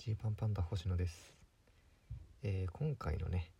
ジーパンパンダ星野です、今回のね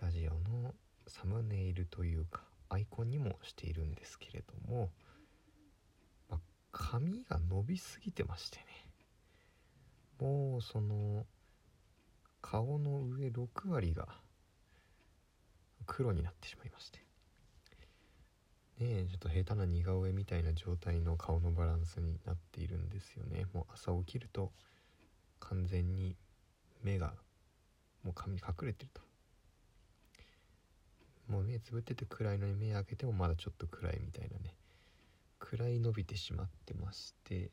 ラジオのサムネイルというかアイコンにもしているんですけれども、髪が伸びすぎてましてね、もうその顔の上6割が黒になってしまいましてね、ちょっと下手な似顔絵みたいな状態の顔のバランスになっているんですよね。もう朝起きると完全に目がもう髪隠れてると、もう目つぶってて暗いのに目開けてもまだちょっと暗いみたいなね、暗い伸びてしまってまして、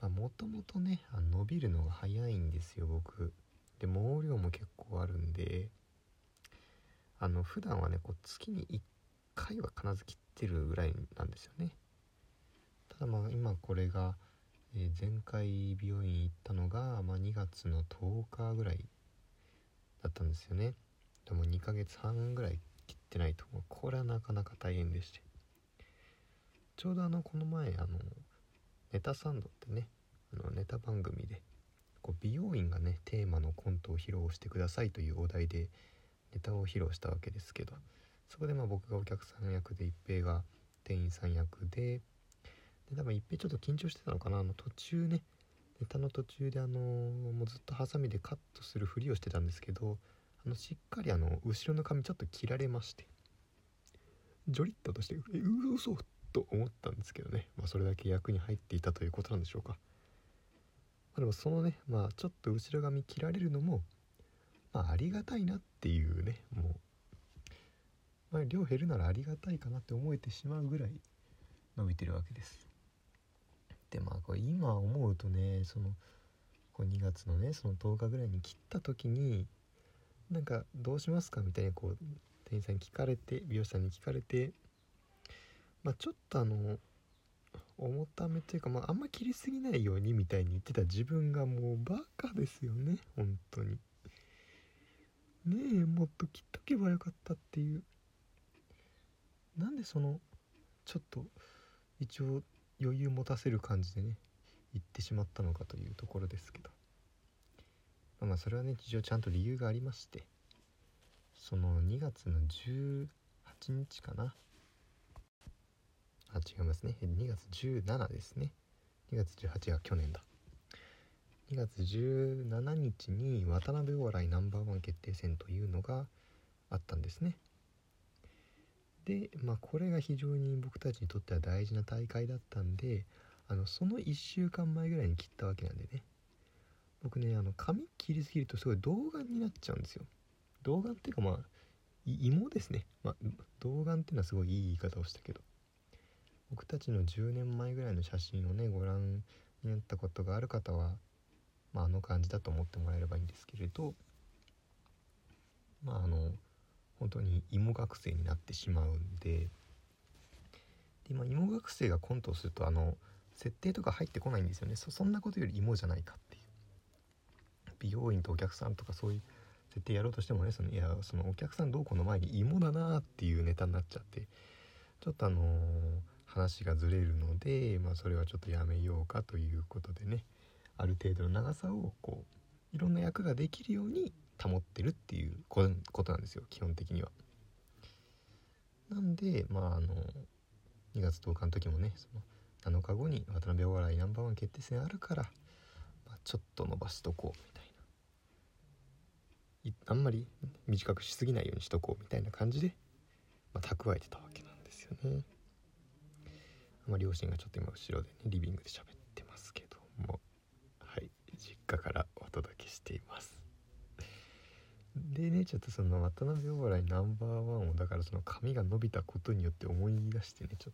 もともとね伸びるのが早いんですよ僕で、毛量も結構あるんで、普段はねこう月に1回は必ず切ってるぐらいなんですよね。ただ今これが、前回美容院行ったのが、2月の10日ぐらいだったんですよね。でも2ヶ月半ぐらい切ってないと、これはなかなか大変でして、ちょうどこの前ネタサンドってねネタ番組でこう美容院がねテーマのコントを披露してくださいというお題でネタを披露したわけですけど、そこで僕がお客さん役で一平が店員さん役で、多分一平ちょっと緊張してたのかな、途中ねネタの途中でもうずっとハサミでカットするふりをしてたんですけど、しっかり後ろの髪ちょっと切られまして、ジョリッととして嘘と思ったんですけどね、それだけ役に入っていたということなんでしょうか。でもそのね、ちょっと後ろ髪切られるのも、ありがたいなっていうね、もう、量減るならありがたいかなって思えてしまうぐらい伸びてるわけです。でこれ今思うとね、こう2月のねその10日ぐらいに切った時にどうしますかみたいにこう店員さんに聞かれて、美容師さんに聞かれて。ちょっと重ためというか、あんま切りすぎないようにみたいに言ってた自分がもうバカですよね本当にねえ、もっと切っとけばよかったっていう、なんでちょっと一応余裕持たせる感じでね言ってしまったのかというところですけど、それはね一応ちゃんと理由がありまして、2月の18日かな、違いますね、2月17ですね、2月18は去年だ、2月17日に渡辺お笑いNo.1決定戦というのがあったんですね。で、これが非常に僕たちにとっては大事な大会だったんで、その1週間前ぐらいに切ったわけなんでね、僕ね髪切りすぎるとすごい童顔になっちゃうんですよ。童顔っていうか芋ですね、童顔っていうのはすごいいい言い方をしたけど、僕たちの10年前ぐらいの写真をねご覧になったことがある方は、感じだと思ってもらえればいいんですけれど、本当に芋学生になってしまうんで、芋学生がコントをすると設定とか入ってこないんですよね。そんなことより芋じゃないかっていう、美容院とお客さんとかそういう設定やろうとしてもね、お客さんどうこうの前に芋だなっていうネタになっちゃって、ちょっと話がずれるので、それはちょっとやめようかということでね、ある程度の長さをこういろんな役ができるように保ってるっていうことなんですよ基本的には。なんで2月10日の時もね、その7日後に渡辺お笑いNo.1決定戦あるから、ちょっと伸ばしとこうみたいな、あんまり短くしすぎないようにしとこうみたいな感じで、蓄えてたわけなんですよね。両親がちょっと今後ろでねリビングで喋ってますけども、実家からお届けしていますでね、ちょっと渡辺お笑いNo.1をだから髪が伸びたことによって思い出してね、ちょっ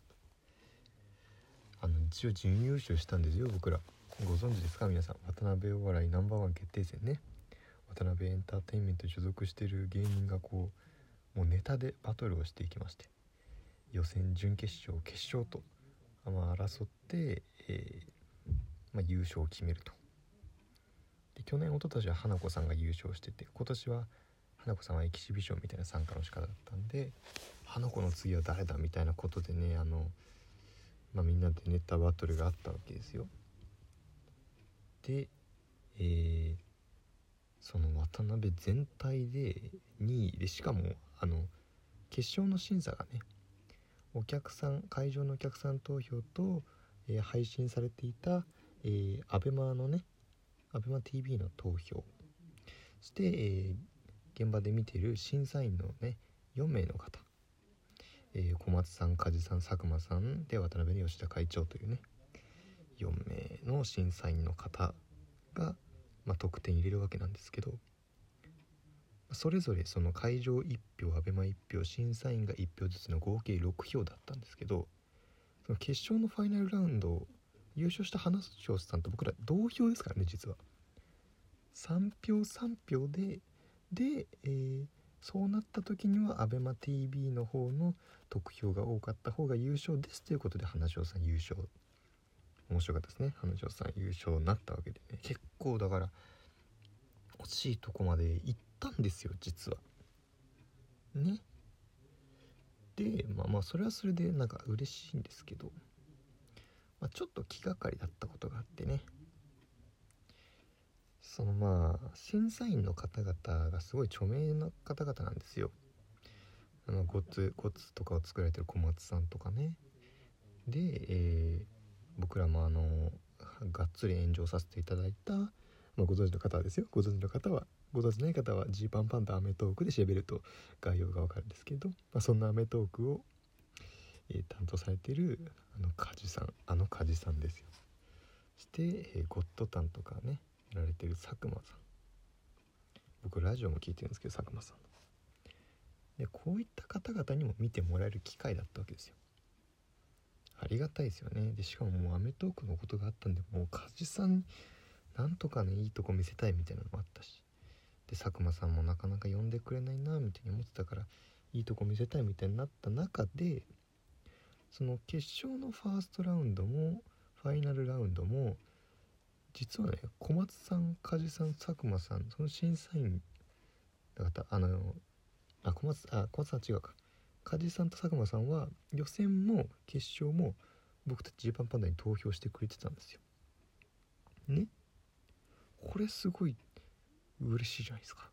と一応準優勝したんですよ僕ら。ご存知ですか皆さん、渡辺お笑いNo.1決定戦ね、渡辺エンターテインメントに所属してる芸人がこうもうネタでバトルをしていきまして、予選準決勝決勝と争って、優勝を決めると。で去年一昨年は花子さんが優勝してて、今年は花子さんはエキシビションみたいな参加の仕方だったんで、花子の次は誰だみたいなことでね、みんなでネタバトルがあったわけですよ。で、その渡辺全体で2位で、しかも決勝の審査がね、お客さん、会場のお客さん投票と、配信されていた、ABEMA のね、ABEMA TV の投票、そして、現場で見ている審査員のね4名の方、小松さん、梶さん、佐久間さんで渡辺の吉田会長というね4名の審査員の方が、まあ、得点入れるわけなんですけど、それぞれその会場1票、ABEMA 1票、審査員が1票ずつの合計6票だったんですけど、その決勝のファイナルラウンド優勝した花椒さんと僕ら同票ですからね、実は3票3票で、そうなった時には ABEMA TV の方の得票が多かった方が優勝ですということで、花椒さん優勝、面白かったですね、花椒さん優勝になったわけでね、結構だから惜しいとこまで行ったんですよ、実はね。でまあそれはそれでなんか嬉しいんですけど、ちょっと気がかりだったことがあってね、その審査員の方々がすごい著名な方々なんですよ。ゴツとかを作られてる小松さんとかね。で、僕らもがっつり炎上させていただいた、ご存知の方はですよ、ご存知の方は、ご存知ない方はジーパンパンダアメトークで調べると概要がわかるんですけど、そんなアメトークを担当されている梶さんですよ。そして、ゴッドタンとかねやられてる佐久間さん、僕ラジオも聞いてるんですけど、佐久間さんで、こういった方々にも見てもらえる機会だったわけですよ。ありがたいですよね。でしかももうアメトークのことがあったんで、もう梶さんになんとかねいいとこ見せたいみたいなのもあったし、で佐久間さんもなかなか呼んでくれないなみたいに思ってたから、いいとこ見せたいみたいになった中で、その決勝のファーストラウンドもファイナルラウンドも実はね、小松さん、梶さん、佐久間さん、その審査員だった小松さんは違うか、梶さんと佐久間さんは予選も決勝も僕たちジーパンパンダに投票してくれてたんですよね。これすごい嬉しいじゃないですか。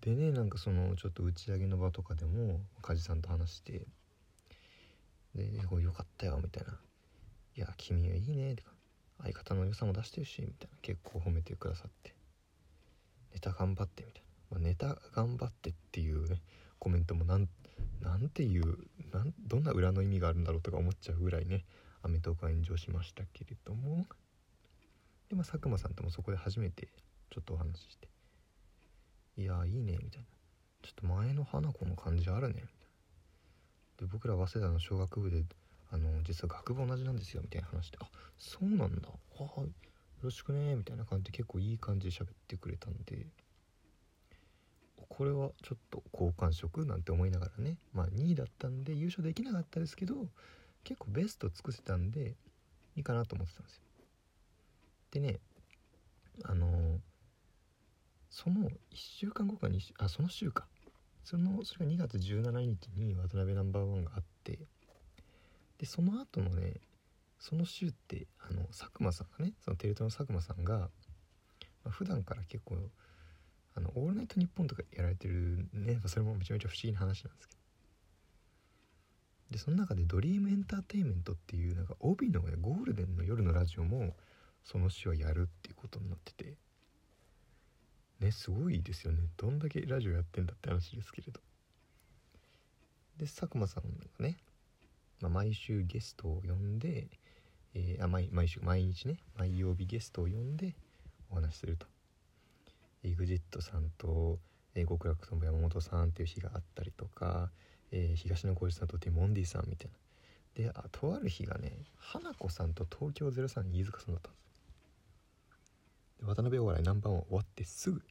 でね、なんかそのちょっと打ち上げの場とかでも梶さんと話して、でよかったよみたいな、いや君はいいねとか、相方の良さも出してるしみたいな、結構褒めてくださって、ネタ頑張ってみたいな、ネタ頑張ってっていうねコメントもなんていうどんな裏の意味があるんだろうとか思っちゃうぐらいね、アメトークは炎上しましたけれども、で佐久間さんともそこで初めてちょっとお話しして、いやいいねみたいな、ちょっと前の花子の感じあるね。で僕ら早稲田の小学部で実は学部同じなんですよみたいな話で、あ、そうなんだ、はいよろしくねみたいな感じで、結構いい感じで喋ってくれたんで、これはちょっと好感触なんて思いながらね、2位だったんで優勝できなかったですけど、結構ベスト尽くせたんでいいかなと思ってたんですよ。でね、その1週間後かに、その週か、それが2月17日に渡辺ナンバーワンがあって、でその後のね、その週って佐久間さんがね、そのテレ東の佐久間さんが、普段から結構オールナイトニッポンとかやられてるね、それもめちゃめちゃ不思議な話なんですけど、でその中でドリームエンターテインメントっていうなんか帯の、ゴールデンの夜のラジオもその週はやるっていうことになっててね、すごいですよね、どんだけラジオやってんだって話ですけれど。で佐久間さんがね、毎週ゲストを呼んで、毎日ね、毎曜日ゲストを呼んでお話しすると、EXIT さんと、極楽とんぼ山本さんっていう日があったりとか、東野幸治さんとティモンディさんみたいなで、とある日がね、花子さんと東京03飯塚さんだったんですよ。で渡辺お笑いナンバーワン終わってすぐ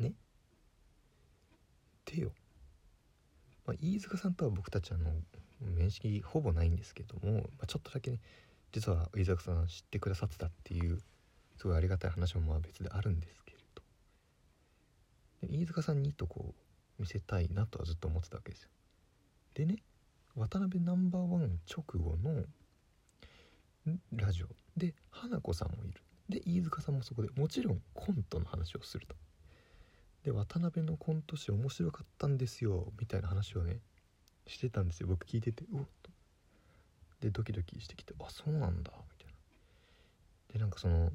ねでよ、飯塚さんとは僕たち面識ほぼないんですけども、ちょっとだけね、実は飯塚さん知ってくださってたっていう、すごいありがたい話も別であるんですけれど、で飯塚さんにいいとこ見せたいなとはずっと思ってたわけですよ。でね、渡辺ナンバーワン直後のラジオで花子さんもいる、で飯塚さんもそこでもちろんコントの話をすると。で渡辺のコント師面白かったんですよみたいな話をねしてたんですよ。僕聞いててうおっとでドキドキしてきて、あそうなんだみたいな。でなんかその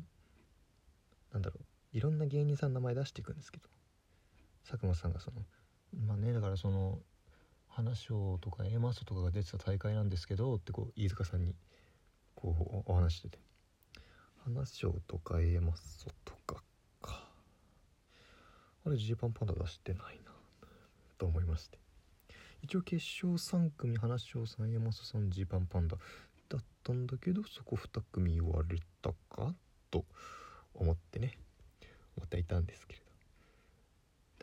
なんだろういろんな芸人さんの名前出していくんですけど、佐久間さんがそのまあねだからその花賞とかAマッソとかが出てた大会なんですけどってこう飯塚さんにこうお話してて、花賞とかAマッソとかかあれGパンパンダ出してないなと思いまして、一応決勝3組花賞さんAマッソさんGパンパンダだったんだけど、そこ2組言われたかと思ってね思っていたんですけれ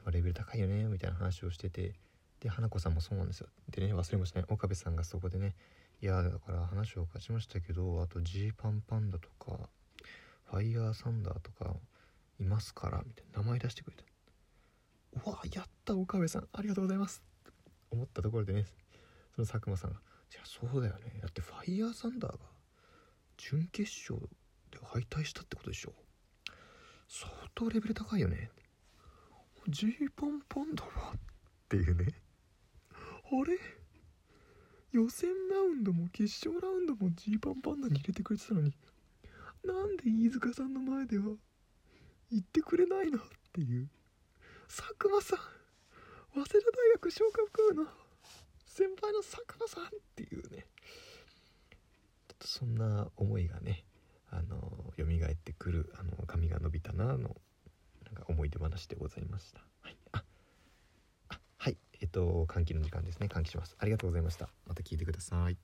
ど、レベル高いよねみたいな話をしてて、で花子さんもそうなんですよ。でね忘れましたね、岡部さんがそこでねいやだから話を勝ちましたけどあとGパンパンダとかファイヤーサンダーとかいますからみたいな名前出してくれた。うわやった岡部さんありがとうございます思ったところでね、その佐久間さんがいやそうだよねだってファイヤーサンダーが準決勝で敗退したってことでしょ、相当レベル高いよね Gパンパンダはっていうね、あれ予選ラウンドも決勝ラウンドも G パンパンダに入れてくれてたのになんで飯塚さんの前では言ってくれないのっていう、佐久間さん早稲田大学商学部の先輩の佐久間さんっていうね、ちょっとそんな思いがね蘇ってくる髪が伸びたなのなんか思い出話でございました。はい、はい、換気の時間ですね。換気します。ありがとうございました。また聞いてください。